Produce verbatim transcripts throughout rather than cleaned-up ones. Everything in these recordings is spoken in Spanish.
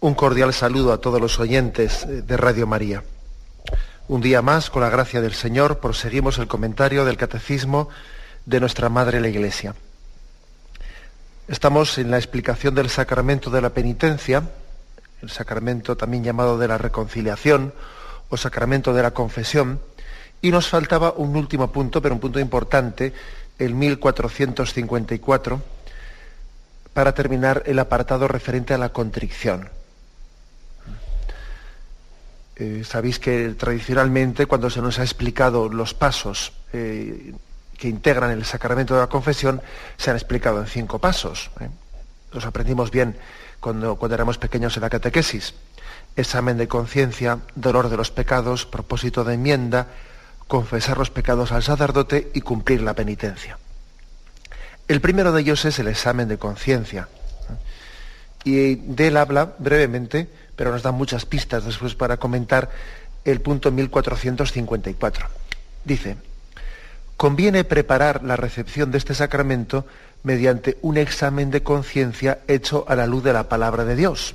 Un cordial saludo a todos los oyentes de Radio María. Un día más, con la gracia del Señor, proseguimos el comentario del Catecismo de nuestra Madre la Iglesia. Estamos en la explicación del sacramento de la penitencia, el sacramento también llamado de la reconciliación o sacramento de la confesión, y nos faltaba un último punto, pero un punto importante, el mil cuatrocientos cincuenta y cuatro, para terminar el apartado referente a la contrición. Eh, sabéis que tradicionalmente, cuando se nos ha explicado los pasos eh, que integran el sacramento de la confesión, se han explicado en cinco pasos, ¿eh? Los aprendimos bien cuando, cuando éramos pequeños en la catequesis. Examen de conciencia, dolor de los pecados, propósito de enmienda, confesar los pecados al sacerdote y cumplir la penitencia. El primero de ellos es el examen de conciencia. Y de él habla brevemente, pero nos da muchas pistas después para comentar el punto mil cuatrocientos cincuenta y cuatro. Dice: conviene preparar la recepción de este sacramento mediante un examen de conciencia hecho a la luz de la palabra de Dios.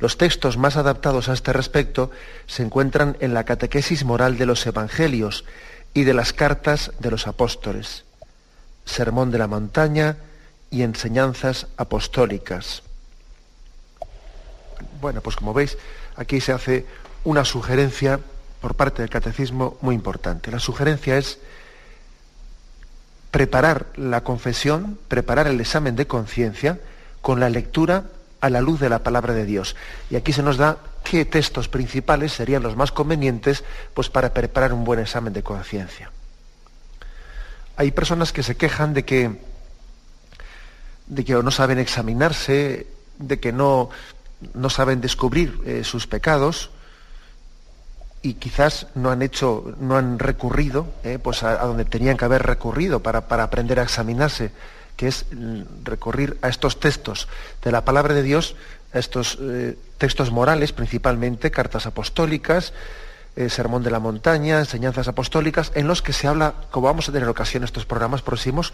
Los textos más adaptados a este respecto se encuentran en la catequesis moral de los evangelios y de las cartas de los apóstoles, Sermón de la Montaña y enseñanzas apostólicas. Bueno, pues como veis, aquí se hace una sugerencia por parte del catecismo muy importante. La sugerencia es preparar la confesión, preparar el examen de conciencia con la lectura a la luz de la palabra de Dios. Y aquí se nos da qué textos principales serían los más convenientes pues para preparar un buen examen de conciencia. Hay personas que se quejan de que, de que no saben examinarse, de que no, no saben descubrir eh, sus pecados, y quizás no han hecho, no han recurrido eh, pues a, a donde tenían que haber recurrido para, para aprender a examinarse, que es recurrir a estos textos de la palabra de Dios, a estos eh, textos morales, principalmente cartas apostólicas, Eh, Sermón de la Montaña, enseñanzas apostólicas, en los que se habla, como vamos a tener ocasión en estos programas próximos,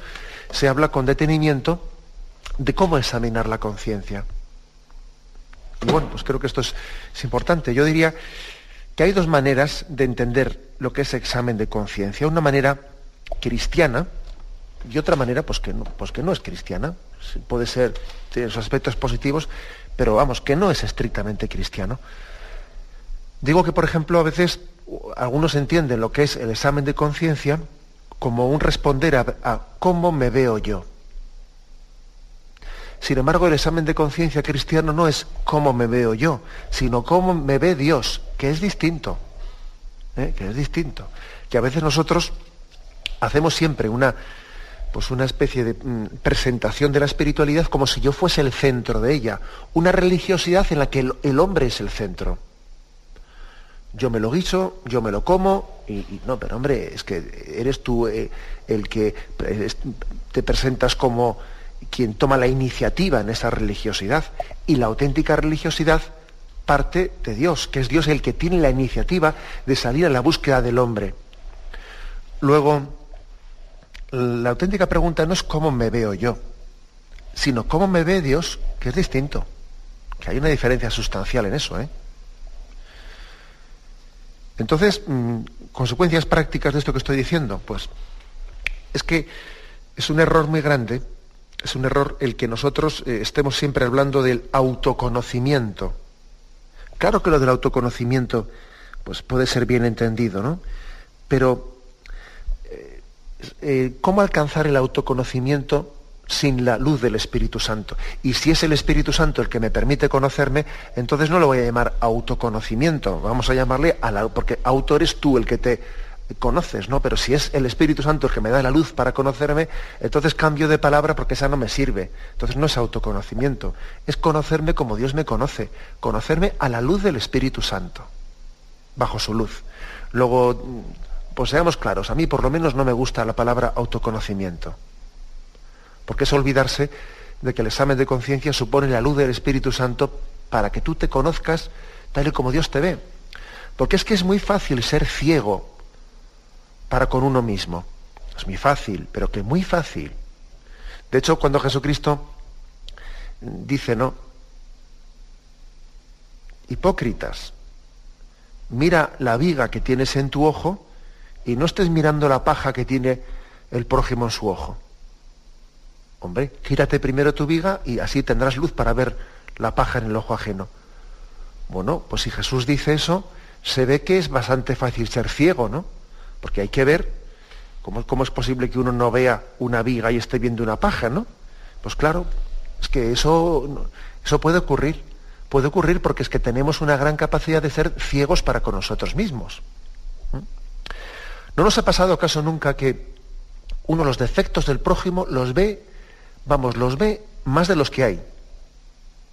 se habla con detenimiento de cómo examinar la conciencia. Y bueno, pues creo que esto es, es importante. Yo diría que hay dos maneras de entender lo que es examen de conciencia. Una manera cristiana y otra manera pues que no, pues que no es cristiana. Puede ser, tiene sus aspectos positivos, pero vamos, que no es estrictamente cristiano. Digo que, por ejemplo, a veces algunos entienden lo que es el examen de conciencia como un responder a, a cómo me veo yo. Sin embargo, el examen de conciencia cristiano no es cómo me veo yo, sino cómo me ve Dios, que es distinto, ¿eh? que es distinto. Que a veces nosotros hacemos siempre una, pues una especie de mm, presentación de la espiritualidad como si yo fuese el centro de ella, una religiosidad en la que el, el hombre es el centro. Yo me lo guiso, yo me lo como, y, y no, pero hombre, es que eres tú eh, el que te presentas como quien toma la iniciativa en esa religiosidad. Y la auténtica religiosidad parte de Dios, que es Dios el que tiene la iniciativa de salir a la búsqueda del hombre. Luego, la auténtica pregunta no es cómo me veo yo, sino cómo me ve Dios, que es distinto. Que hay una diferencia sustancial en eso, ¿eh? Entonces, consecuencias prácticas de esto que estoy diciendo, pues es que es un error muy grande, es un error el que nosotros eh, estemos siempre hablando del autoconocimiento. Claro que lo del autoconocimiento pues puede ser bien entendido, ¿no? Pero eh, eh, ¿cómo alcanzar el autoconocimiento sin la luz del Espíritu Santo. Y si es el Espíritu Santo el que me permite conocerme, entonces no lo voy a llamar autoconocimiento, vamos a llamarle a la, porque auto eres tú el que te conoces, ¿no? Pero si es el Espíritu Santo el que me da la luz para conocerme, entonces cambio de palabra porque esa no me sirve. Entonces no es autoconocimiento, es conocerme como Dios me conoce, conocerme a la luz del Espíritu Santo, bajo su luz. Luego, pues seamos claros, a mí por lo menos no me gusta la palabra autoconocimiento, porque es olvidarse de que el examen de conciencia supone la luz del Espíritu Santo para que tú te conozcas tal y como Dios te ve. Porque es que es muy fácil ser ciego para con uno mismo. Es muy fácil, pero que muy fácil. De hecho, cuando Jesucristo dice, ¿no? Hipócritas, mira la viga que tienes en tu ojo y no estés mirando la paja que tiene el prójimo en su ojo. Hombre, gírate primero tu viga y así tendrás luz para ver la paja en el ojo ajeno. Bueno, pues si Jesús dice eso, se ve que es bastante fácil ser ciego, ¿no? Porque hay que ver cómo, cómo es posible que uno no vea una viga y esté viendo una paja, ¿no? Pues claro, es que eso, eso puede ocurrir. Puede ocurrir porque es que tenemos una gran capacidad de ser ciegos para con nosotros mismos. ¿No nos ha pasado acaso nunca que uno los defectos del prójimo los ve... Vamos, los ve más de los que hay.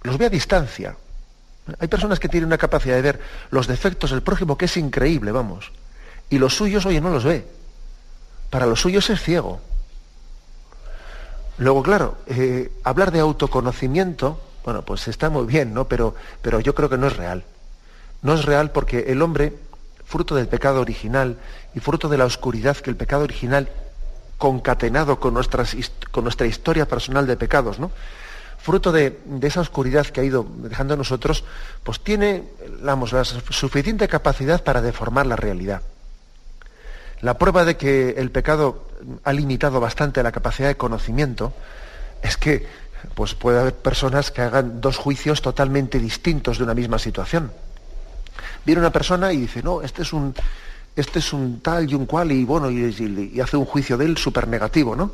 Los ve a distancia. Hay personas que tienen una capacidad de ver los defectos del prójimo que es increíble, vamos. Y los suyos, oye, no los ve. Para los suyos es ciego. Luego, claro, eh, hablar de autoconocimiento, bueno, pues está muy bien, ¿no? Pero, pero yo creo que no es real. No es real porque el hombre, fruto del pecado original y fruto de la oscuridad que el pecado original concatenado con, nuestras, con nuestra historia personal de pecados, ¿no? Fruto de, de esa oscuridad que ha ido dejando nosotros, pues tiene, vamos, la suficiente capacidad para deformar la realidad. La prueba de que el pecado ha limitado bastante la capacidad de conocimiento es que pues puede haber personas que hagan dos juicios totalmente distintos de una misma situación. Viene una persona y dice, no, este es un... Este es un tal y un cual, y bueno, y, y, y hace un juicio de él súper negativo, ¿no?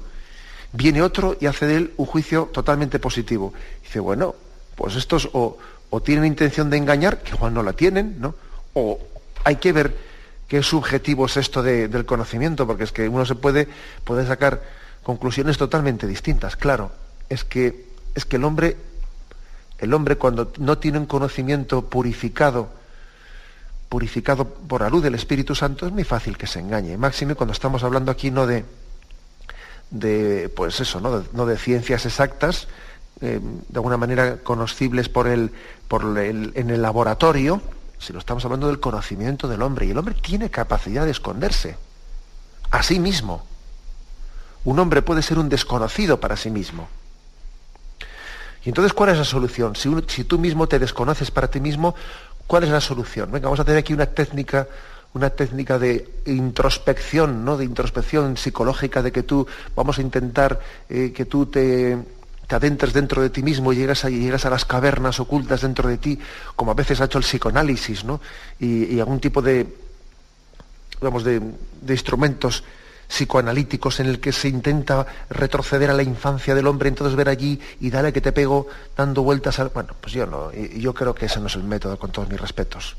Viene otro y hace de él un juicio totalmente positivo. Dice, bueno, pues estos o, o tienen intención de engañar, que igual no la tienen, ¿no? O hay que ver qué subjetivo es esto de, del conocimiento, porque es que uno se puede, puede sacar conclusiones totalmente distintas. Claro, es que, es que el hombre, el hombre cuando no tiene un conocimiento purificado, purificado por la luz del Espíritu Santo, es muy fácil que se engañe. Máxime cuando estamos hablando aquí no de, de pues eso, ¿no? De, no de ciencias exactas, eh, de alguna manera conocibles por el, por el, en el laboratorio, sino estamos hablando del conocimiento del hombre. Y el hombre tiene capacidad de esconderse a sí mismo. Un hombre puede ser un desconocido para sí mismo. Y entonces, ¿cuál es la solución? Si, un, si tú mismo te desconoces para ti mismo, ¿cuál es la solución? Venga, vamos a tener aquí una técnica, una técnica de introspección, ¿no? De introspección psicológica, de que tú, vamos a intentar eh, que tú te, te adentres dentro de ti mismo y llegas a, llegas a las cavernas ocultas dentro de ti, como a veces ha hecho el psicoanálisis, ¿no? Y, y algún tipo de, vamos, de, de instrumentos psicoanalíticos en el que se intenta retroceder a la infancia del hombre, entonces ver allí y dale que te pego dando vueltas al... Bueno, pues yo no, yo creo que ese no es el método, con todos mis respetos.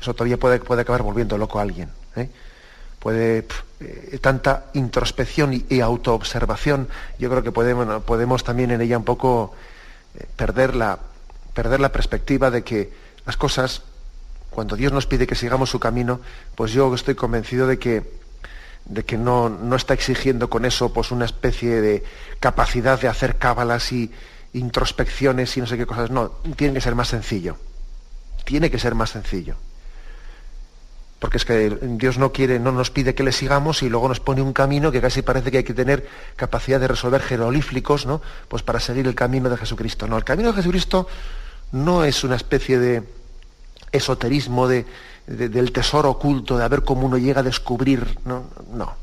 Eso todavía puede, puede acabar volviendo loco a alguien, ¿eh? Puede, pff, eh, tanta introspección y, y autoobservación, yo creo que puede, bueno, podemos también en ella un poco eh, perder la, perder la perspectiva de que las cosas, cuando Dios nos pide que sigamos su camino, pues yo estoy convencido de que de que no, no está exigiendo con eso pues una especie de capacidad de hacer cábalas y introspecciones y no sé qué cosas. No, tiene que ser más sencillo. Tiene que ser más sencillo. Porque es que Dios no quiere, no nos pide que le sigamos y luego nos pone un camino que casi parece que hay que tener capacidad de resolver jeroglíficos, ¿no? Pues para seguir el camino de Jesucristo. No, el camino de Jesucristo no es una especie de esoterismo de... De, del tesoro oculto, de a ver cómo uno llega a descubrir, no, no.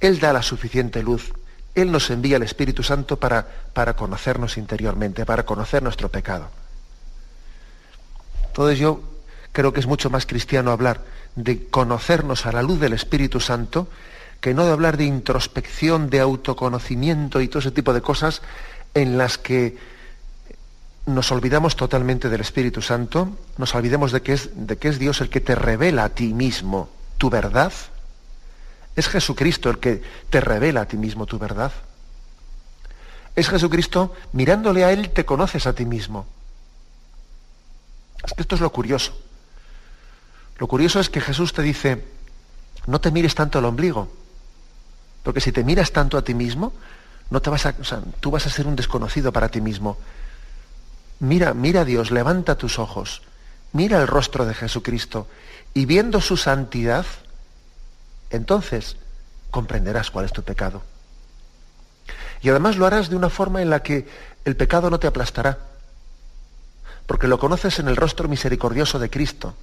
Él da la suficiente luz, Él nos envía el Espíritu Santo para, para conocernos interiormente, para conocer nuestro pecado. Entonces yo creo que es mucho más cristiano hablar de conocernos a la luz del Espíritu Santo que no de hablar de introspección, de autoconocimiento y todo ese tipo de cosas en las que nos olvidamos totalmente del Espíritu Santo, nos olvidemos de que es, de que es Dios el que te revela a ti mismo tu verdad. Es Jesucristo el que te revela a ti mismo tu verdad. Es Jesucristo, mirándole a Él te conoces a ti mismo. Es que esto es lo curioso. Lo curioso es que Jesús te dice, no te mires tanto al ombligo, porque si te miras tanto a ti mismo, no te vas a, o sea, tú vas a ser un desconocido para ti mismo. Mira, mira a Dios, levanta tus ojos, mira el rostro de Jesucristo, y viendo su santidad, entonces comprenderás cuál es tu pecado. Y además lo harás de una forma en la que el pecado no te aplastará, porque lo conoces en el rostro misericordioso de Cristo.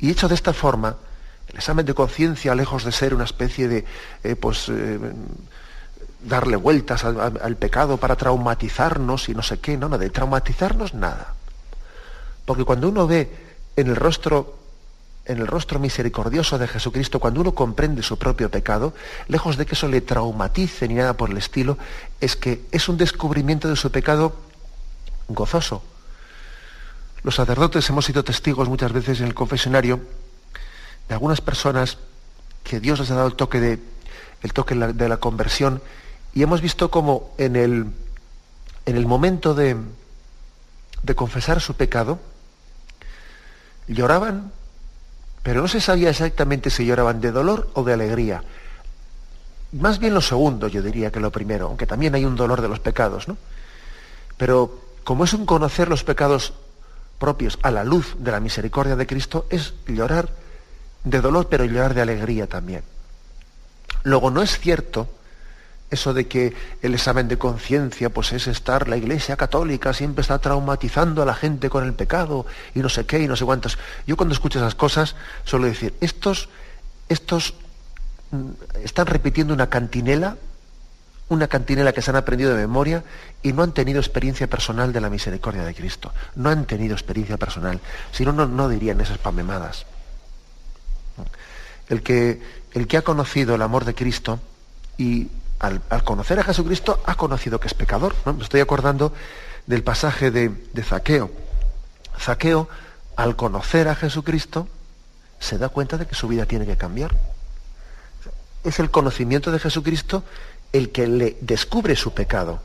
Y hecho de esta forma, el examen de conciencia, lejos de ser una especie de eh, pues, eh, darle vueltas al, al pecado para traumatizarnos y no sé qué, no, no, de traumatizarnos nada. Porque cuando uno ve en el rostro, en el rostro misericordioso de Jesucristo, cuando uno comprende su propio pecado, lejos de que eso le traumatice ni nada por el estilo, es que es un descubrimiento de su pecado gozoso. Los sacerdotes hemos sido testigos muchas veces en el confesionario de algunas personas que Dios les ha dado el toque de, el toque de la conversión, y hemos visto cómo en el, en el momento de, de confesar su pecado lloraban, pero no se sabía exactamente si lloraban de dolor o de alegría. Más bien lo segundo, yo diría, que lo primero, aunque también hay un dolor de los pecados, ¿no? Pero como es un conocer los pecados propios a la luz de la misericordia de Cristo, es llorar de dolor, pero llorar de alegría también. Luego, no es cierto eso de que el examen de conciencia, pues es estar, la Iglesia Católica siempre está traumatizando a la gente con el pecado, y no sé qué, y no sé cuántos. Yo cuando escucho esas cosas, suelo decir, estos, estos están repitiendo una cantinela, una cantinela que se han aprendido de memoria, y no han tenido experiencia personal de la misericordia de Cristo. No han tenido experiencia personal, si no, no, no dirían esas pamemadas. El que, el que ha conocido el amor de Cristo, y Al, al conocer a Jesucristo ha conocido que es pecador, ¿no? Me estoy acordando del pasaje de, de Zaqueo. Zaqueo, al conocer a Jesucristo, se da cuenta de que su vida tiene que cambiar. Es el conocimiento de Jesucristo el que le descubre su pecado.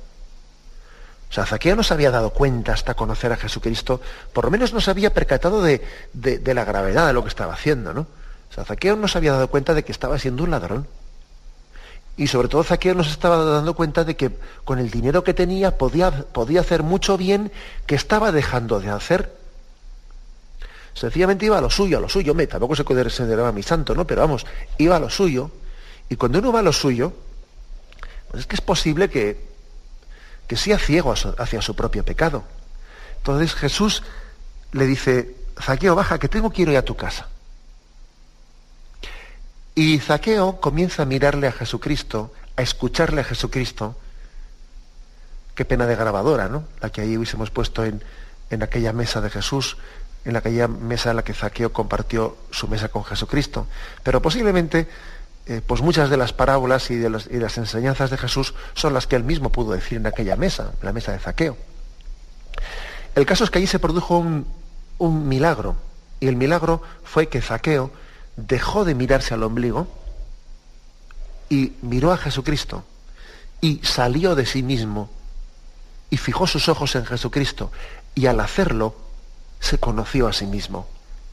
O sea, Zaqueo no se había dado cuenta hasta conocer a Jesucristo, por lo menos no se había percatado de, de, de la gravedad de lo que estaba haciendo, ¿no? O sea, Zaqueo no se había dado cuenta de que estaba siendo un ladrón. Y sobre todo Zaqueo nos estaba dando cuenta de que con el dinero que tenía podía, podía hacer mucho bien que estaba dejando de hacer. Sencillamente iba a lo suyo, a lo suyo. Me, tampoco se consideraba mi santo, ¿no? Pero vamos, iba a lo suyo. Y cuando uno va a lo suyo, pues es que es posible que, que sea ciego hacia su propio pecado. Entonces Jesús le dice, Zaqueo, baja, que tengo que ir hoy a tu casa. Y Zaqueo comienza a mirarle a Jesucristo, a escucharle a Jesucristo. Qué pena de grabadora, ¿no? La que ahí hubiésemos puesto en, en aquella mesa de Jesús, en aquella mesa en la que Zaqueo compartió su mesa con Jesucristo. Pero posiblemente, eh, pues muchas de las parábolas y de los, y las enseñanzas de Jesús son las que él mismo pudo decir en aquella mesa, en la mesa de Zaqueo. El caso es que allí se produjo un, un milagro, y el milagro fue que Zaqueo dejó de mirarse al ombligo y miró a Jesucristo, y salió de sí mismo y fijó sus ojos en Jesucristo, y al hacerlo se conoció a sí mismo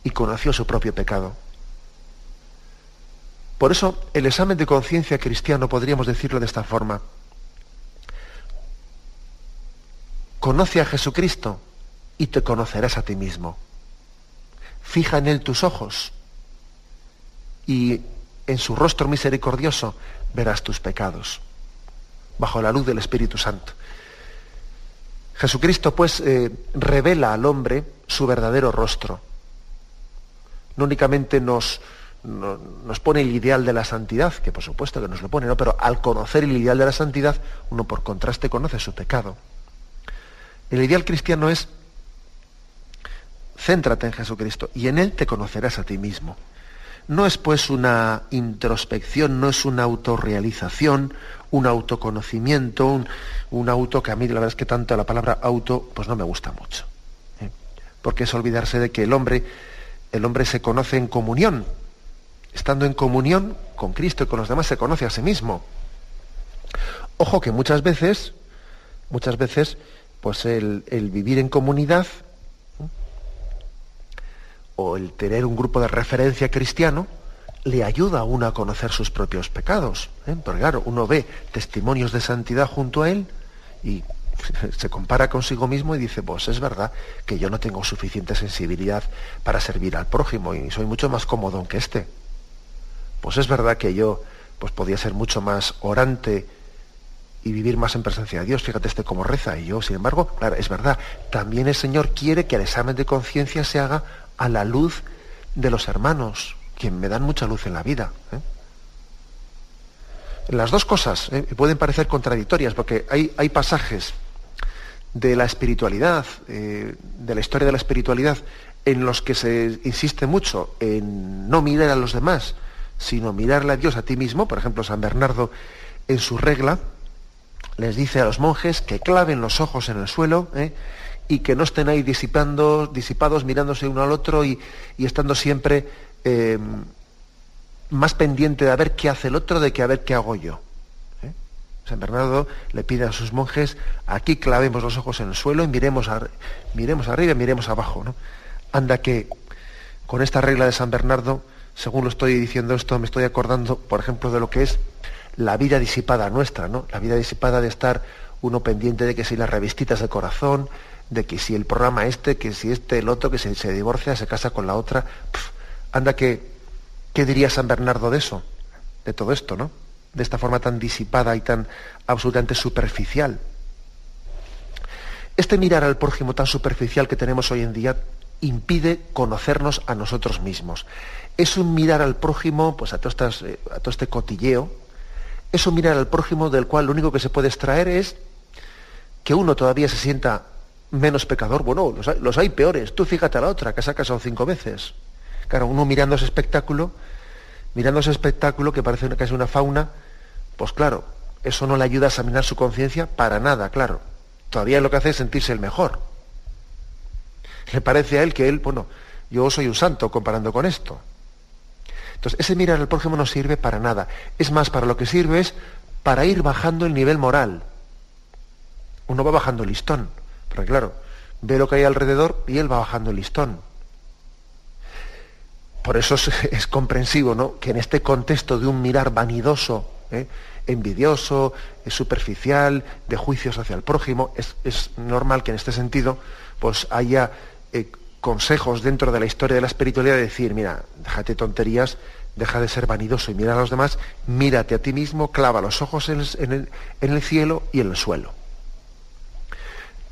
y conoció su propio pecado. Por eso el examen de conciencia cristiano podríamos decirlo de esta forma: conoce a Jesucristo y te conocerás a ti mismo. Fija en él tus ojos y en su rostro misericordioso verás tus pecados, bajo la luz del Espíritu Santo. Jesucristo, pues, eh, revela al hombre su verdadero rostro. No únicamente nos, no, nos pone el ideal de la santidad, que por supuesto que nos lo pone, ¿no? Pero al conocer el ideal de la santidad, uno por contraste conoce su pecado. El ideal cristiano es: céntrate en Jesucristo y en él te conocerás a ti mismo. No es pues una introspección, no es una autorrealización, un autoconocimiento, un, un auto, que a mí la verdad es que tanto la palabra auto pues no me gusta mucho, ¿eh? Porque es olvidarse de que el hombre, el hombre se conoce en comunión, estando en comunión con Cristo y con los demás se conoce a sí mismo. Ojo que muchas veces, muchas veces, pues el, el vivir en comunidad, ¿eh? o el tener un grupo de referencia cristiano, le ayuda a uno a conocer sus propios pecados, ¿eh? Porque claro, uno ve testimonios de santidad junto a él y se compara consigo mismo y dice, pues es verdad que yo no tengo suficiente sensibilidad para servir al prójimo y soy mucho más cómodo que este. Pues es verdad que yo pues podía ser mucho más orante y vivir más en presencia de Dios, fíjate este cómo reza, y yo, sin embargo, claro, es verdad, también el Señor quiere que el examen de conciencia se haga a la luz de los hermanos, quien me dan mucha luz en la vida, ¿eh? Las dos cosas ¿eh? pueden parecer contradictorias, porque hay, hay pasajes de la espiritualidad, eh, de la historia de la espiritualidad, en los que se insiste mucho en no mirar a los demás, sino mirarle a Dios a ti mismo. Por ejemplo, San Bernardo, en su regla, les dice a los monjes que claven los ojos en el suelo, ¿eh? y que no estén ahí disipando, disipados, mirándose uno al otro y, y estando siempre eh, más pendiente de a ver qué hace el otro de que a ver qué hago yo, ¿eh? San Bernardo le pide a sus monjes, aquí clavemos los ojos en el suelo y miremos, a, miremos arriba y miremos abajo, ¿no? Anda que con esta regla de San Bernardo, según lo estoy diciendo esto, me estoy acordando, por ejemplo, de lo que es la vida disipada nuestra, ¿no? La vida disipada de estar uno pendiente de que si las revistitas del corazón, de que si el programa este, que si este, el otro, que si se divorcia, se casa con la otra. Pff, anda que, ¿qué diría San Bernardo de eso? De todo esto, ¿no? De esta forma tan disipada y tan absolutamente superficial. Este mirar al prójimo tan superficial que tenemos hoy en día impide conocernos a nosotros mismos. Es un mirar al prójimo, pues a todo, estas, a todo este cotilleo, es un mirar al prójimo del cual lo único que se puede extraer es que uno todavía se sienta menos pecador. Bueno, los hay, los hay peores. Tú fíjate a la otra, que se ha casado cinco veces. Claro, uno mirando ese espectáculo, mirando ese espectáculo que parece casi una fauna, pues claro, eso no le ayuda a examinar su conciencia para nada, claro. Todavía lo que hace es sentirse el mejor. Le parece a él que él, bueno, yo soy un santo comparando con esto. Entonces, ese mirar al prójimo no sirve para nada. Es más, para lo que sirve es para ir bajando el nivel moral. Uno va bajando el listón, porque claro, ve lo que hay alrededor y él va bajando el listón. Por eso es, es comprensivo, ¿no?, que en este contexto de un mirar vanidoso, ¿eh? envidioso, superficial, de juicios hacia el prójimo, es, es normal que en este sentido pues haya eh, consejos dentro de la historia de la espiritualidad de decir, mira, déjate tonterías, deja de ser vanidoso y mira a los demás, mírate a ti mismo, clava los ojos en el, en el, en el cielo y en el suelo.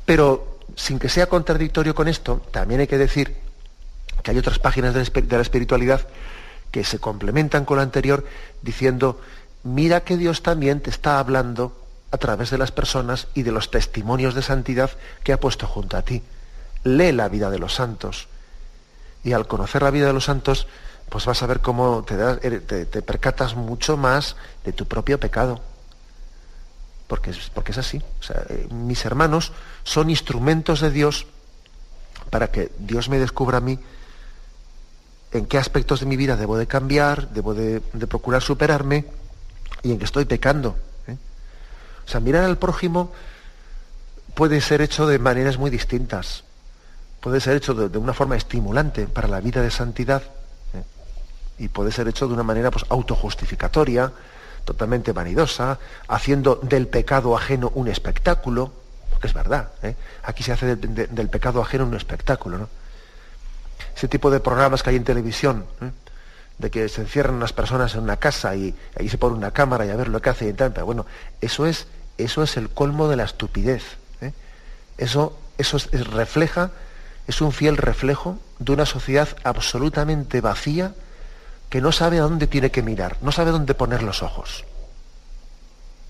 Pero sin que sea contradictorio con esto, también hay que decir que hay otras páginas de la espiritualidad que se complementan con lo anterior diciendo, mira que Dios también te está hablando a través de las personas y de los testimonios de santidad que ha puesto junto a ti. Lee la vida de los santos. Y al conocer la vida de los santos, pues vas a ver cómo te, da, te, te percatas mucho más de tu propio pecado. Porque, porque es así. O sea, mis hermanos son instrumentos de Dios para que Dios me descubra a mí en qué aspectos de mi vida debo de cambiar, debo de, de procurar superarme y en qué estoy pecando, ¿eh? O sea, mirar al prójimo puede ser hecho de maneras muy distintas. Puede ser hecho de, de una forma estimulante para la vida de santidad, ¿eh? y puede ser hecho de una manera pues, autojustificatoria, totalmente vanidosa, haciendo del pecado ajeno un espectáculo, que es verdad, ¿eh? aquí se hace de, de, del pecado ajeno un espectáculo, ¿no? Ese tipo de programas que hay en televisión, ¿eh? de que se encierran unas personas en una casa y ahí se pone una cámara y a ver lo que hace y tal, pero bueno, eso es, eso es el colmo de la estupidez, ¿eh? Eso, eso es, es refleja... es un fiel reflejo de una sociedad absolutamente vacía que no sabe a dónde tiene que mirar, no sabe dónde poner los ojos.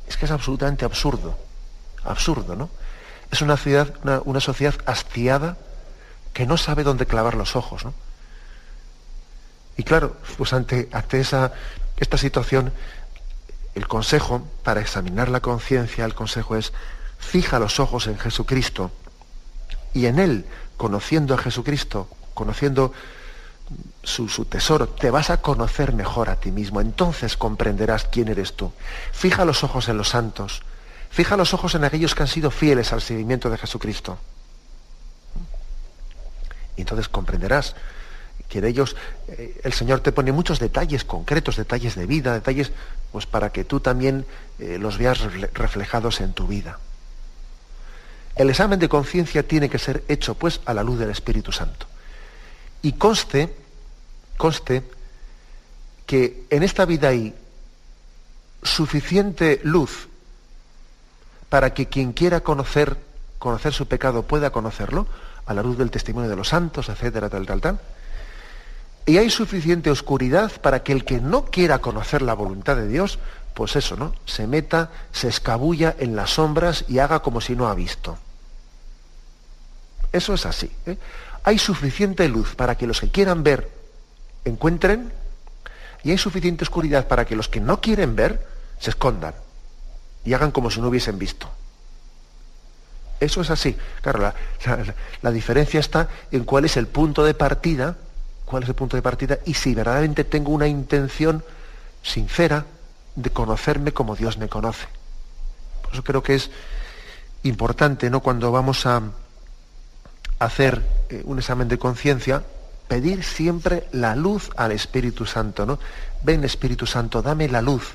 Es que es absolutamente absurdo, absurdo, ¿no? Es una, ciudad, una, una sociedad hastiada que no sabe dónde clavar los ojos, ¿no? Y claro, pues ante, ante esa, esta situación, el consejo para examinar la conciencia, el consejo es: fija los ojos en Jesucristo, y en Él, conociendo a Jesucristo, conociendo su, su tesoro, te vas a conocer mejor a ti mismo. Entonces comprenderás quién eres tú. Fija los ojos en los santos, fija los ojos en aquellos que han sido fieles al seguimiento de Jesucristo. Y entonces comprenderás que de ellos eh, el Señor te pone muchos detalles concretos, detalles de vida, detalles pues para que tú también eh, los veas reflejados en tu vida. El examen de conciencia tiene que ser hecho pues a la luz del Espíritu Santo. Y conste, conste que en esta vida hay suficiente luz para que quien quiera conocer, conocer su pecado pueda conocerlo, a la luz del testimonio de los santos, etcétera, tal, tal, tal. Y hay suficiente oscuridad para que el que no quiera conocer la voluntad de Dios, pues eso, ¿no?, se meta, se escabulla en las sombras y haga como si no ha visto. Eso es así, ¿eh? Hay suficiente luz para que los que quieran ver encuentren, y hay suficiente oscuridad para que los que no quieren ver se escondan y hagan como si no hubiesen visto. Eso es así. Claro, la, la, la diferencia está en cuál es el punto de partida, cuál es el punto de partida, y si verdaderamente tengo una intención sincera de conocerme como Dios me conoce. Por eso creo que es importante, ¿no?, cuando vamos a hacer eh, un examen de conciencia, pedir siempre la luz al Espíritu Santo, ¿no? Ven, Espíritu Santo, dame la luz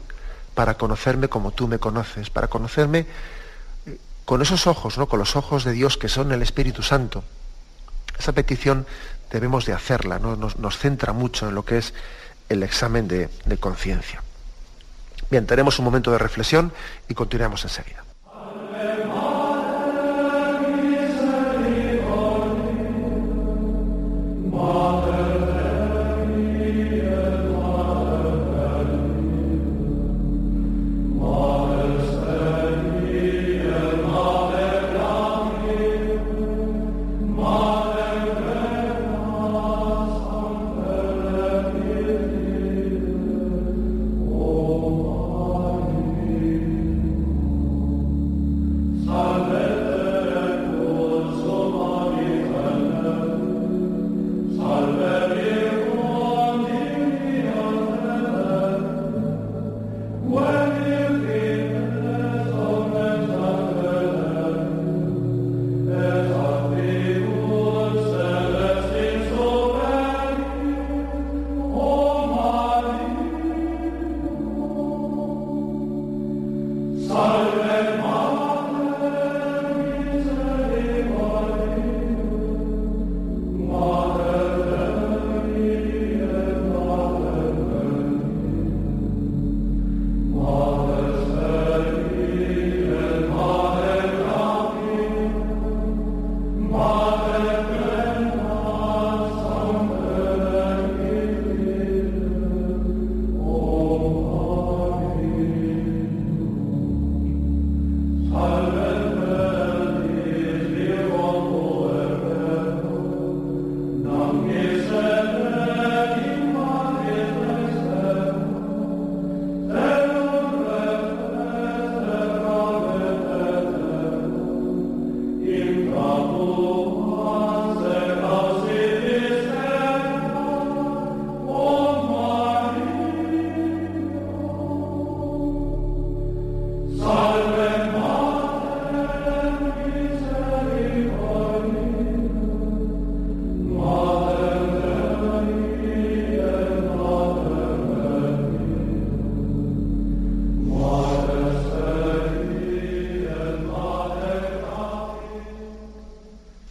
para conocerme como tú me conoces, para conocerme eh, con esos ojos, ¿no?, con los ojos de Dios que son el Espíritu Santo. Esa petición debemos de hacerla, ¿no? Nos, nos centra mucho en lo que es el examen de, de conciencia. Bien, tenemos un momento de reflexión y continuamos enseguida.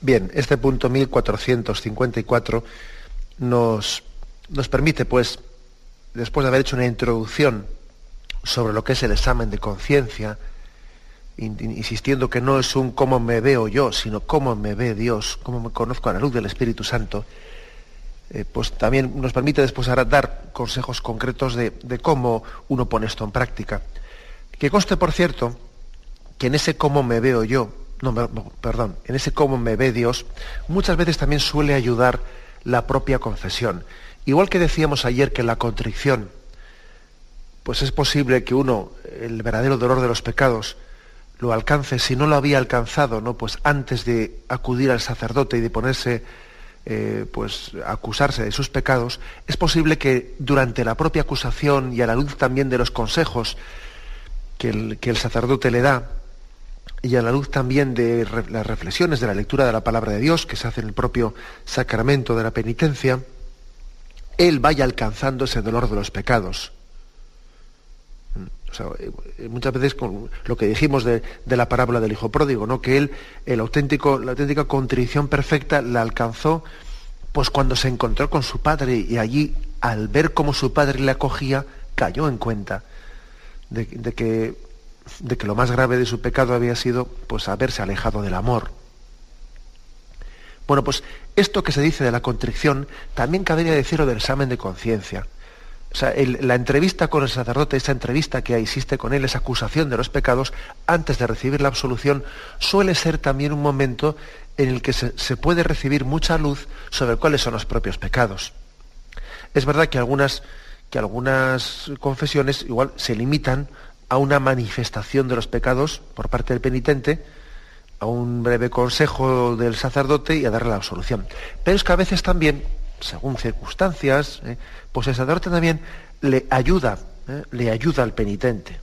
Bien, este punto mil cuatrocientos cincuenta y cuatro nos, nos permite, pues, después de haber hecho una introducción sobre lo que es el examen de conciencia, in, insistiendo que no es un cómo me veo yo, sino cómo me ve Dios, cómo me conozco a la luz del Espíritu Santo, eh, pues también nos permite después ahora dar consejos concretos de, de cómo uno pone esto en práctica. Que conste, por cierto, que en ese cómo me veo yo, No, no, perdón, en ese cómo me ve Dios, muchas veces también suele ayudar la propia confesión. Igual que decíamos ayer que la contrición, pues es posible que uno, el verdadero dolor de los pecados, lo alcance, si no lo había alcanzado, ¿no? Pues antes de acudir al sacerdote y de ponerse, eh, pues acusarse de sus pecados, es posible que durante la propia acusación y a la luz también de los consejos que el, que el sacerdote le da, y a la luz también de re, las reflexiones de la lectura de la palabra de Dios que se hace en el propio sacramento de la penitencia, él vaya alcanzando ese dolor de los pecados. O sea, muchas veces con lo que dijimos de, de la parábola del hijo pródigo, ¿no? Que él, el auténtico, la auténtica contrición perfecta la alcanzó pues cuando se encontró con su padre, y allí, al ver cómo su padre le acogía, cayó en cuenta de, de, que, de que lo más grave de su pecado había sido pues haberse alejado del amor. Bueno, pues esto que se dice de la contrición, también cabría decirlo del examen de conciencia. O sea, el, la entrevista con el sacerdote, esa entrevista que existe con él, esa acusación de los pecados, antes de recibir la absolución, suele ser también un momento en el que se, se puede recibir mucha luz sobre cuáles son los propios pecados. Es verdad que algunas, que algunas confesiones igual se limitan a una manifestación de los pecados por parte del penitente, a un breve consejo del sacerdote y a darle la absolución. Pero es que a veces también, según circunstancias, ¿eh? pues el sacerdote también le ayuda, ¿eh? le ayuda al penitente,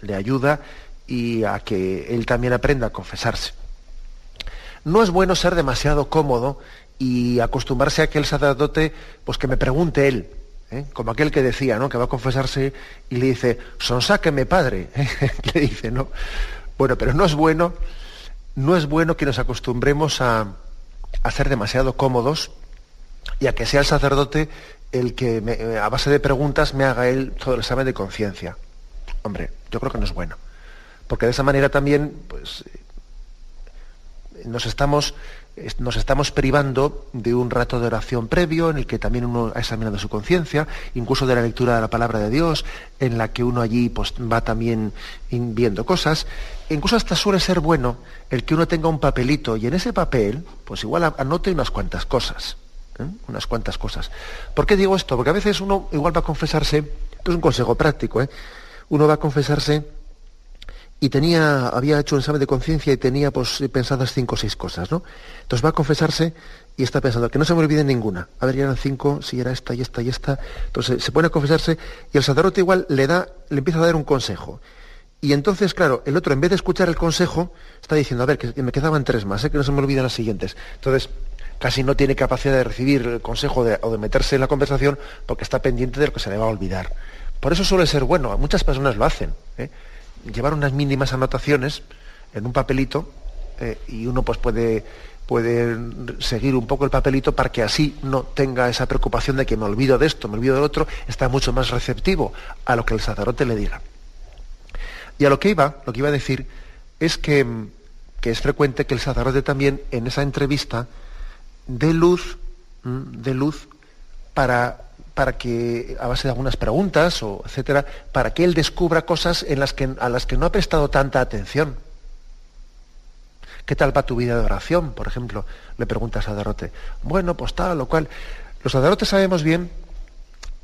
le ayuda y a que él también aprenda a confesarse. No es bueno ser demasiado cómodo y acostumbrarse a que el sacerdote, pues que me pregunte él, ¿eh? como aquel que decía, ¿no? que va a confesarse y le dice, sonsáqueme padre, ¿eh? le dice, ¿no? Bueno, pero no es bueno. No es bueno que nos acostumbremos a, a ser demasiado cómodos y a que sea el sacerdote el que, me, a base de preguntas, me haga él todo el examen de conciencia. Hombre, yo creo que no es bueno. Porque de esa manera también pues, nos, estamos, nos estamos privando de un rato de oración previo en el que también uno ha examinado su conciencia, incluso de la lectura de la palabra de Dios, en la que uno allí pues, va también viendo cosas. Incluso hasta suele ser bueno el que uno tenga un papelito y en ese papel, pues igual anote unas cuantas cosas, ¿eh? unas cuantas cosas. ¿Por qué digo esto? Porque a veces uno igual va a confesarse, esto es un consejo práctico, ¿eh? uno va a confesarse y tenía, había hecho un examen de conciencia y tenía pues pensadas cinco o seis cosas, ¿no? Entonces va a confesarse y está pensando, que no se me olvide ninguna. A ver, ya eran cinco, si era esta y esta y esta. Entonces se pone a confesarse y el sacerdote igual le da, le empieza a dar un consejo. Y entonces, claro, el otro, en vez de escuchar el consejo, está diciendo, a ver, que me quedaban tres más, ¿eh? que no se me olviden las siguientes. Entonces, casi no tiene capacidad de recibir el consejo de, o de meterse en la conversación porque está pendiente de lo que se le va a olvidar. Por eso suele ser bueno, muchas personas lo hacen, ¿eh? llevar unas mínimas anotaciones en un papelito eh, y uno pues puede, puede seguir un poco el papelito para que así no tenga esa preocupación de que me olvido de esto, me olvido del otro, está mucho más receptivo a lo que el sacerdote le diga. Y a lo que iba, lo que iba a decir, es que, que es frecuente que el sacerdote también en esa entrevista dé luz, dé luz para, para que, a base de algunas preguntas, o etcétera, para que él descubra cosas en las que, a las que no ha prestado tanta atención. ¿Qué tal va tu vida de oración, por ejemplo? Le pregunta al sacerdote. Bueno, pues tal o cual. Los sacerdotes sabemos bien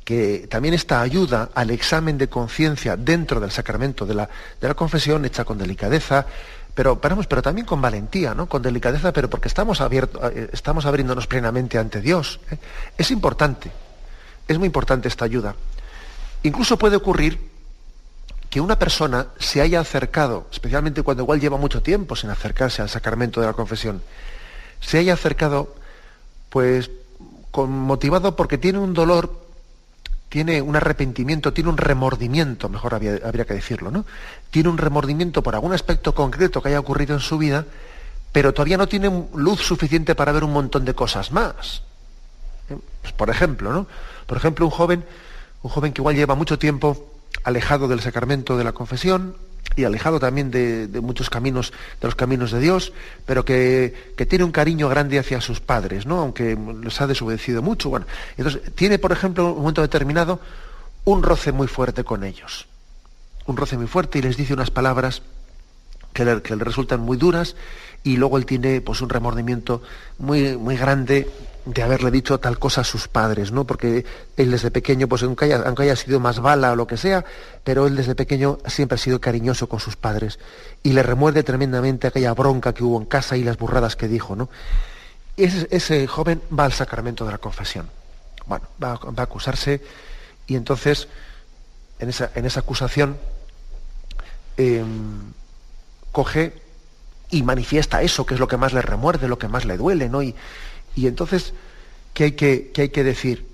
que también esta ayuda al examen de conciencia dentro del sacramento de la, de la confesión, hecha con delicadeza, pero, paramos, pero también con valentía, ¿no? con delicadeza, pero porque estamos, abierto, estamos abriéndonos plenamente ante Dios, ¿eh? Es importante, es muy importante esta ayuda. Incluso puede ocurrir que una persona se haya acercado, especialmente cuando igual lleva mucho tiempo sin acercarse al sacramento de la confesión, se haya acercado pues con, motivado porque tiene un dolor, tiene un arrepentimiento, tiene un remordimiento, mejor había, habría que decirlo, ¿no? Tiene un remordimiento por algún aspecto concreto que haya ocurrido en su vida, pero todavía no tiene luz suficiente para ver un montón de cosas más. ¿Eh? Pues por ejemplo, ¿no? Por ejemplo, un joven, un joven que igual lleva mucho tiempo alejado del sacramento de la confesión y alejado también de, de muchos caminos, de los caminos de Dios, pero que, que tiene un cariño grande hacia sus padres, ¿no? Aunque les ha desobedecido mucho. Bueno, entonces tiene, por ejemplo, en un momento determinado, un roce muy fuerte con ellos. Un roce muy fuerte y les dice unas palabras que le, que le resultan muy duras, y luego él tiene pues un remordimiento muy, muy grande de haberle dicho tal cosa a sus padres, ¿no? Porque él desde pequeño, pues aunque haya, aunque haya sido más bala o lo que sea, pero él desde pequeño siempre ha sido cariñoso con sus padres, y le remuerde tremendamente aquella bronca que hubo en casa y las burradas que dijo, ¿no? Ese, ese joven va al sacramento de la confesión. Bueno, va, va a acusarse, y entonces en esa, en esa acusación eh, coge y manifiesta eso, que es lo que más le remuerde, lo que más le duele, ¿no? Y, y entonces, ¿qué hay que, qué hay que decir?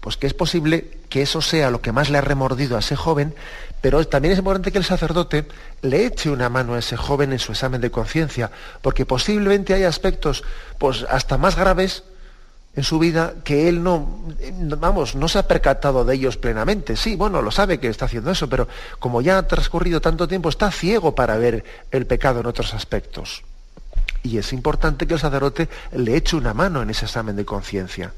Pues que es posible que eso sea lo que más le ha remordido a ese joven, pero también es importante que el sacerdote le eche una mano a ese joven en su examen de conciencia, porque posiblemente hay aspectos, pues, hasta más graves en su vida que él no, vamos, no se ha percatado de ellos plenamente. Sí, bueno, lo sabe que está haciendo eso, pero como ya ha transcurrido tanto tiempo, está ciego para ver el pecado en otros aspectos. Y es importante que el sacerdote le eche una mano en ese examen de conciencia.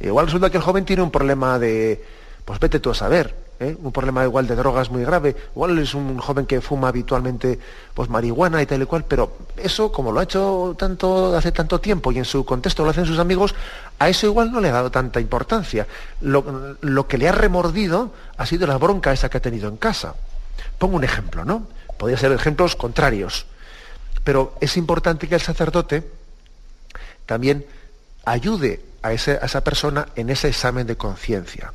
Igual resulta que el joven tiene un problema de... pues vete tú a saber, ¿eh? Un problema igual de drogas muy grave. Igual es un joven que fuma habitualmente pues marihuana y tal y cual, pero eso, como lo ha hecho tanto, hace tanto tiempo, y en su contexto lo hacen sus amigos, a eso igual no le ha dado tanta importancia. Lo, lo que le ha remordido ha sido la bronca esa que ha tenido en casa. Pongo un ejemplo, ¿no? Podría ser ejemplos contrarios. Pero es importante que el sacerdote también ayude a, ese, a esa persona en ese examen de conciencia.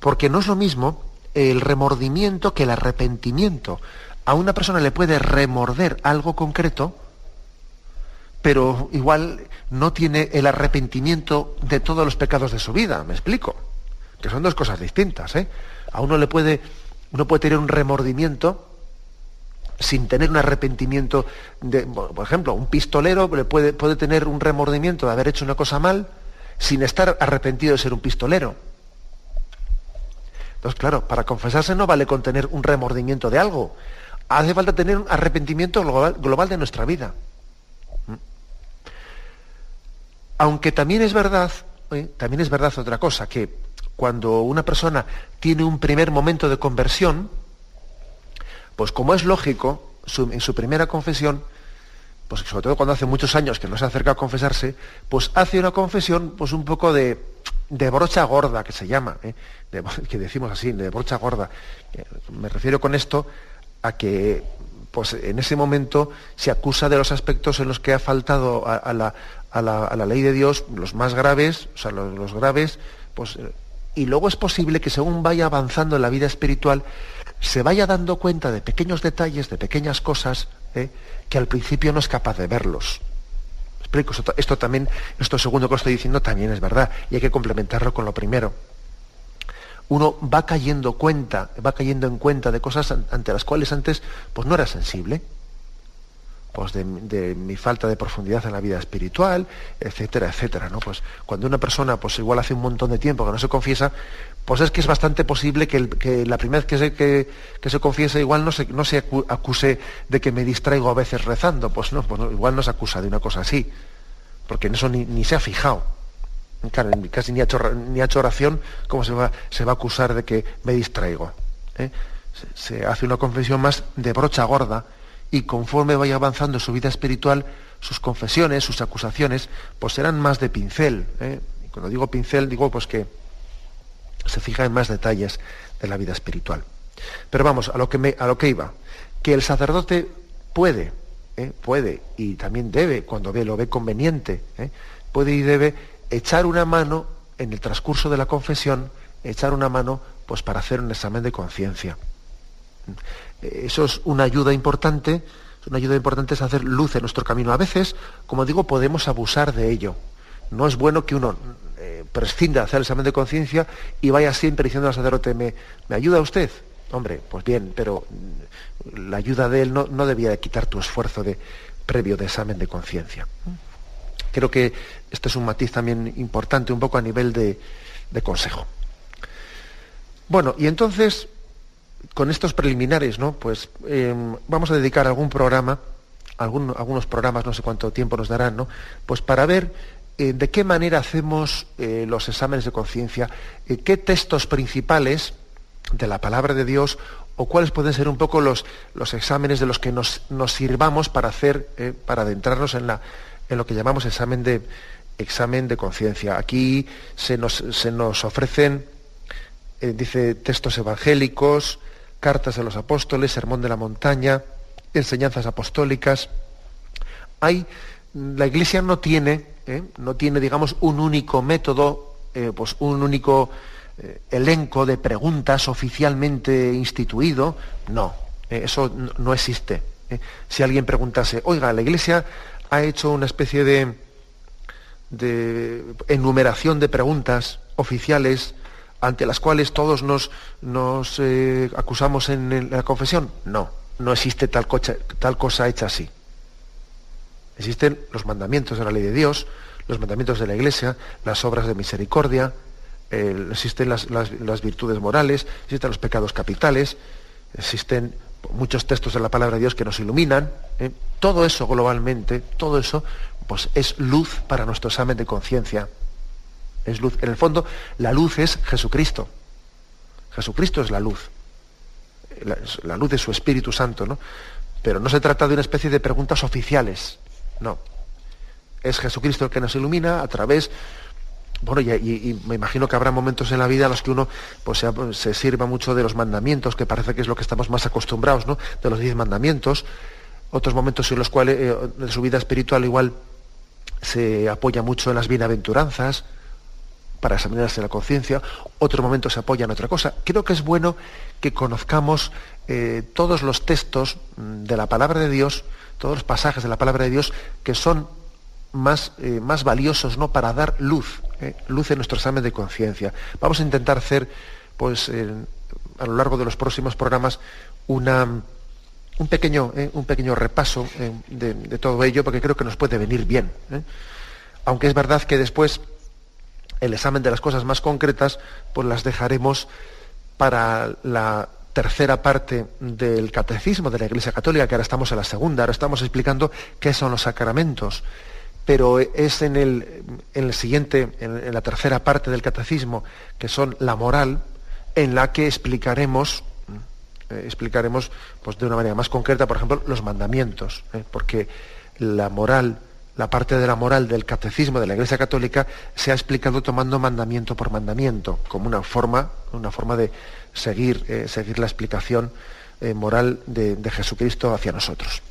Porque no es lo mismo el remordimiento que el arrepentimiento. A una persona le puede remorder algo concreto, pero igual no tiene el arrepentimiento de todos los pecados de su vida. ¿Me explico? Que son dos cosas distintas, ¿eh? A uno le puede, uno puede tener un remordimiento sin tener un arrepentimiento de, por ejemplo, un pistolero puede, puede tener un remordimiento de haber hecho una cosa mal sin estar arrepentido de ser un pistolero. Entonces, claro, para confesarse no vale con tener un remordimiento de algo. Hace falta tener un arrepentimiento global, global de nuestra vida. Aunque también es verdad, ¿eh? también es verdad otra cosa, que cuando una persona tiene un primer momento de conversión, pues como es lógico, su, en su primera confesión, pues sobre todo cuando hace muchos años que no se acerca a confesarse, pues hace una confesión pues un poco de, de brocha gorda, que se llama, ¿eh? de, que decimos así, de brocha gorda. Me refiero con esto a que pues en ese momento se acusa de los aspectos en los que ha faltado a, a, la, a, la, a la ley de Dios, los más graves, o sea, los, los graves, pues... Y luego es posible que según vaya avanzando en la vida espiritual, se vaya dando cuenta de pequeños detalles, de pequeñas cosas, ¿eh? que al principio no es capaz de verlos. ¿Me explico? Esto, esto también, esto segundo que os estoy diciendo también es verdad, y hay que complementarlo con lo primero. Uno va cayendo cuenta, va cayendo en cuenta de cosas ante las cuales antes pues no era sensible. Pues de, de mi falta de profundidad en la vida espiritual, etcétera, etcétera, ¿no? Pues cuando una persona, pues igual hace un montón de tiempo que no se confiesa, pues es que es bastante posible que, el, que la primera vez que se, que, que se confiese, igual no se, no se acuse de que me distraigo a veces rezando, pues no, pues no, igual no se acusa de una cosa así, porque en eso ni, ni se ha fijado. Claro, casi ni ha hecho, ni ha hecho oración, ¿cómo se va, se va a acusar de que me distraigo? ¿Eh? Se, se hace una confesión más de brocha gorda, y conforme vaya avanzando su vida espiritual, sus confesiones, sus acusaciones, pues serán más de pincel, ¿eh? Y cuando digo pincel, digo pues que se fija en más detalles de la vida espiritual. Pero vamos, a lo que, me, a lo que iba, que el sacerdote puede, ¿eh? puede y también debe, cuando ve, lo ve conveniente, ¿eh? puede y debe echar una mano en el transcurso de la confesión, echar una mano pues para hacer un examen de conciencia. Eso es una ayuda importante, una ayuda importante es hacer luz en nuestro camino. A veces, como digo, podemos abusar de ello. No es bueno que uno eh, prescinda de hacer el examen de conciencia y vaya siempre diciendo al sacerdote, ¿me, me ayuda usted? Hombre, pues bien, pero la ayuda de él no, no debía quitar tu esfuerzo de, previo de examen de conciencia. Creo que este es un matiz también importante, un poco a nivel de, de consejo. Bueno, y entonces... con estos preliminares, ¿no? Pues eh, vamos a dedicar algún programa, algún, algunos programas, no sé cuánto tiempo nos darán, ¿no? Pues para ver eh, de qué manera hacemos eh, los exámenes de conciencia, eh, qué textos principales de la palabra de Dios o cuáles pueden ser un poco los, los exámenes de los que nos, nos sirvamos para hacer, eh, para adentrarnos en, la, en lo que llamamos examen de, examen de conciencia. Aquí se nos, se nos ofrecen, eh, dice, textos evangélicos, cartas de los apóstoles, sermón de la montaña, enseñanzas apostólicas. Hay, la Iglesia no tiene, eh, no tiene, digamos, un único método, eh, pues un único elenco de preguntas oficialmente instituido. No, eso no existe. Si alguien preguntase, oiga, la Iglesia ha hecho una especie de, de enumeración de preguntas oficiales ante las cuales todos nos, nos eh, acusamos en la confesión. No, no existe tal, cocha, tal cosa hecha así. Existen los mandamientos de la ley de Dios, los mandamientos de la Iglesia, las obras de misericordia, Eh, existen las, las, las virtudes morales, existen los pecados capitales, existen muchos textos de la palabra de Dios que nos iluminan, ¿eh? Todo eso globalmente, todo eso, pues es luz para nuestro examen de conciencia. Es luz. En el fondo, la luz es Jesucristo. Jesucristo es la luz. La, la luz de su Espíritu Santo, ¿no? Pero no se trata de una especie de preguntas oficiales, no. Es Jesucristo el que nos ilumina a través... Bueno, y, y me imagino que habrá momentos en la vida en los que uno pues, se, se sirva mucho de los mandamientos, que parece que es lo que estamos más acostumbrados, ¿no? De los diez mandamientos. Otros momentos en los cuales, eh, de su vida espiritual, igual se apoya mucho en las bienaventuranzas para examinarse la conciencia. Otros momentos se apoya en otra cosa. Creo que es bueno que conozcamos eh, todos los textos de la palabra de Dios, todos los pasajes de la palabra de Dios que son más, eh, más valiosos, ¿no?, para dar luz, ¿eh? luz en nuestro examen de conciencia. Vamos a intentar hacer, pues, eh, a lo largo de los próximos programas, una, un, pequeño, eh, un pequeño repaso eh, de, de todo ello, porque creo que nos puede venir bien, ¿eh? Aunque es verdad que después el examen de las cosas más concretas, pues las dejaremos para la tercera parte del Catecismo de la Iglesia Católica, que ahora estamos en la segunda, ahora estamos explicando qué son los sacramentos. Pero es en el, en el siguiente, en, en la tercera parte del catecismo, que son la moral, en la que explicaremos, eh, explicaremos pues, de una manera más concreta, por ejemplo, los mandamientos, ¿eh? Porque la moral, la parte de la moral del catecismo de la Iglesia Católica se ha explicado tomando mandamiento por mandamiento, como una forma, una forma de seguir, eh, seguir la explicación eh, moral de, de Jesucristo hacia nosotros.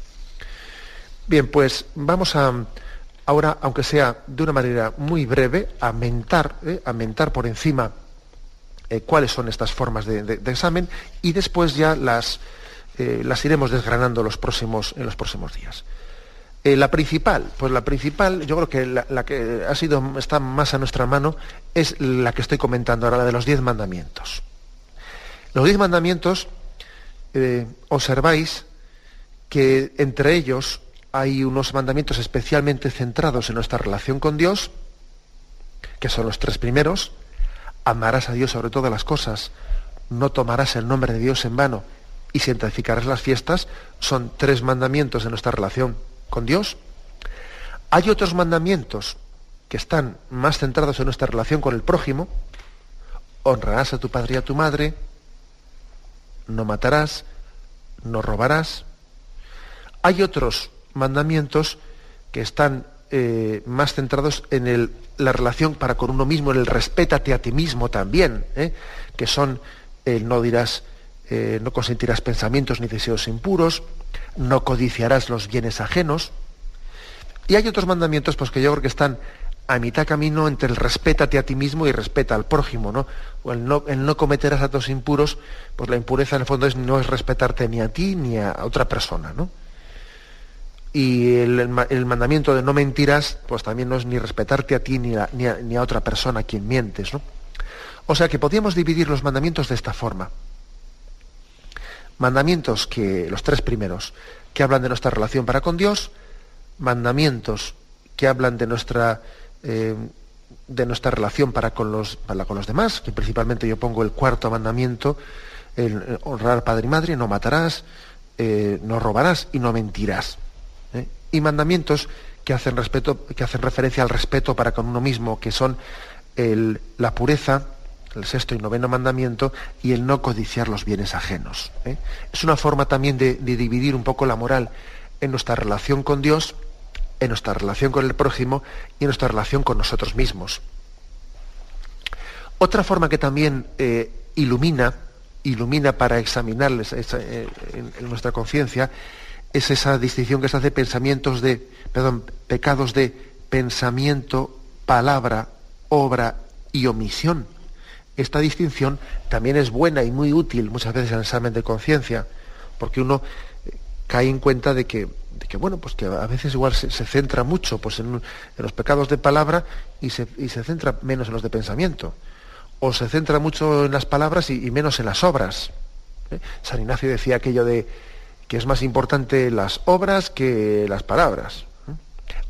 Bien, pues vamos a... Ahora, aunque sea de una manera muy breve, aumentar, eh, aumentar por encima eh, cuáles son estas formas de, de, de examen, y después ya las, eh, las iremos desgranando los próximos, en los próximos días. Eh, la principal, pues la principal, yo creo que la, la que ha sido, está más a nuestra mano, es la que estoy comentando ahora, la de los diez mandamientos. Los diez mandamientos, eh, observáis que entre ellos hay unos mandamientos especialmente centrados en nuestra relación con Dios, que son los tres primeros. Amarás a Dios sobre todas las cosas, no tomarás el nombre de Dios en vano y santificarás las fiestas. Son tres mandamientos de nuestra relación con Dios. Hay otros mandamientos que están más centrados en nuestra relación con el prójimo. Honrarás a tu padre y a tu madre, no matarás, no robarás. Hay otros mandamientos que están eh, más centrados en el, la relación para con uno mismo, en el respétate a ti mismo también, ¿eh? que son el eh, no dirás, eh, no consentirás pensamientos ni deseos impuros, no codiciarás los bienes ajenos. Y hay otros mandamientos pues, que yo creo que están a mitad camino entre el respétate a ti mismo y respeta al prójimo, ¿no? O el no, el no cometerás actos impuros, pues la impureza en el fondo es, no es respetarte ni a ti ni a otra persona, ¿no? Y el, el mandamiento de no mentirás, pues también no es ni respetarte a ti ni a, ni a, ni a otra persona a quien mientes, ¿no? O sea que podíamos dividir los mandamientos de esta forma. Mandamientos que, los tres primeros, que hablan de nuestra relación para con Dios, mandamientos que hablan de nuestra, eh, de nuestra relación para con, los, para con los demás, que principalmente yo pongo el cuarto mandamiento, el honrar padre y madre, no matarás, eh, no robarás y no mentirás. ¿Eh? Y mandamientos que hacen, respeto, que hacen referencia al respeto para con uno mismo, que son el, la pureza, el sexto y noveno mandamiento, y el no codiciar los bienes ajenos, ¿eh? Es una forma también de, de dividir un poco la moral en nuestra relación con Dios, en nuestra relación con el prójimo y en nuestra relación con nosotros mismos. Otra forma que también eh, ilumina, ilumina para examinarles esa, eh, en, en nuestra conciencia, es esa distinción que se hace pensamientos de, perdón, pecados de pensamiento, palabra, obra y omisión. Esta distinción también es buena y muy útil muchas veces en el examen de conciencia, porque uno cae en cuenta de que, de que bueno, pues que a veces igual se, se centra mucho pues en, en los pecados de palabra y se, y se centra menos en los de pensamiento, o se centra mucho en las palabras y, y menos en las obras, ¿eh? San Ignacio decía aquello de que es más importante las obras que las palabras, ¿eh?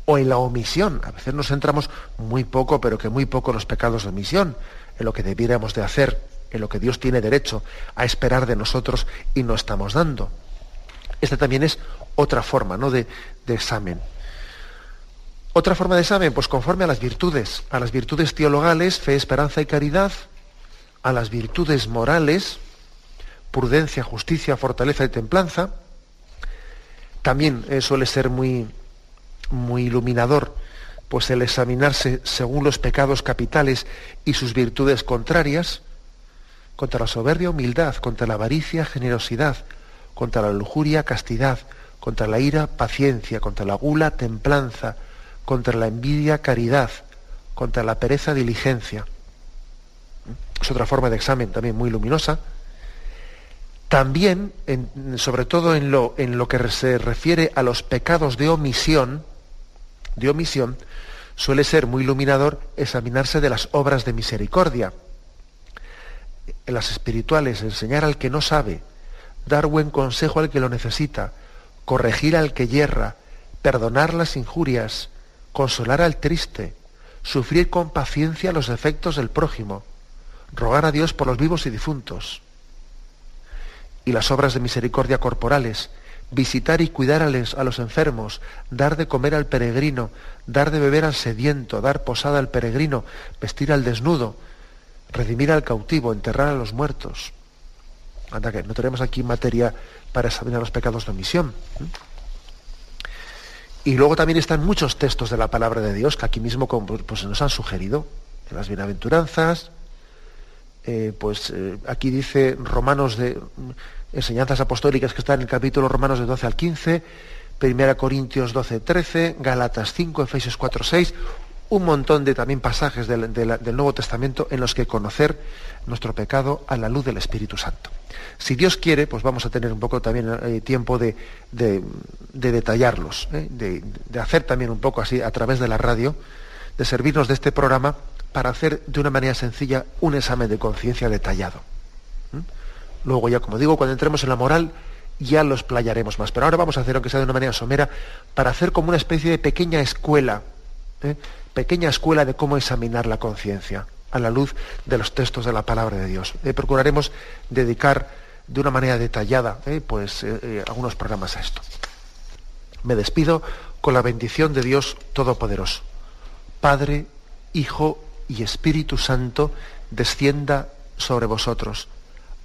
O en la omisión. A veces nos centramos muy poco, pero que muy poco, en los pecados de omisión, en lo que debiéramos de hacer, en lo que Dios tiene derecho a esperar de nosotros y no estamos dando. Esta también es otra forma, ¿no?, de, de examen. Otra forma de examen, pues conforme a las virtudes, a las virtudes teologales, fe, esperanza y caridad, a las virtudes morales, prudencia, justicia, fortaleza y templanza. También eh, suele ser muy, muy iluminador, pues el examinarse según los pecados capitales y sus virtudes contrarias, contra la soberbia, humildad, contra la avaricia, generosidad, contra la lujuria, castidad, contra la ira, paciencia, contra la gula, templanza, contra la envidia, caridad, contra la pereza, diligencia. Es otra forma de examen también muy luminosa. También, en, sobre todo en lo, en lo que se refiere a los pecados de omisión, de omisión, suele ser muy iluminador examinarse de las obras de misericordia. En las espirituales, enseñar al que no sabe, dar buen consejo al que lo necesita, corregir al que yerra, perdonar las injurias, consolar al triste, sufrir con paciencia los defectos del prójimo, rogar a Dios por los vivos y difuntos. Y las obras de misericordia corporales, visitar y cuidar a los, a los enfermos, dar de comer al peregrino, dar de beber al sediento, dar posada al peregrino, vestir al desnudo, redimir al cautivo, enterrar a los muertos. Anda que no tenemos aquí materia para examinar los pecados de omisión. Y luego también están muchos textos de la palabra de Dios que aquí mismo pues, nos han sugerido, en las bienaventuranzas. Eh, pues eh, aquí dice Romanos de enseñanzas apostólicas que están en el capítulo Romanos de doce al quince, primera Corintios doce, trece, Galatas cinco, Efesios cuatro, seis, un montón de también pasajes del, del, del Nuevo Testamento en los que conocer nuestro pecado a la luz del Espíritu Santo. Si Dios quiere, pues vamos a tener un poco también eh, tiempo de, de, de detallarlos, ¿eh? de, de hacer también un poco así a través de la radio, de servirnos de este programa para hacer de una manera sencilla un examen de conciencia detallado. ¿Mm? Luego ya, como digo, cuando entremos en la moral ya lo explayaremos más, pero ahora vamos a hacer, aunque sea de una manera somera, para hacer como una especie de pequeña escuela, ¿eh? pequeña escuela de cómo examinar la conciencia a la luz de los textos de la palabra de Dios. Eh, procuraremos dedicar de una manera detallada ¿eh? pues, eh, eh, algunos programas a esto. Me despido con la bendición de Dios Todopoderoso. Padre, Hijo y Espíritu Santo, descienda sobre vosotros.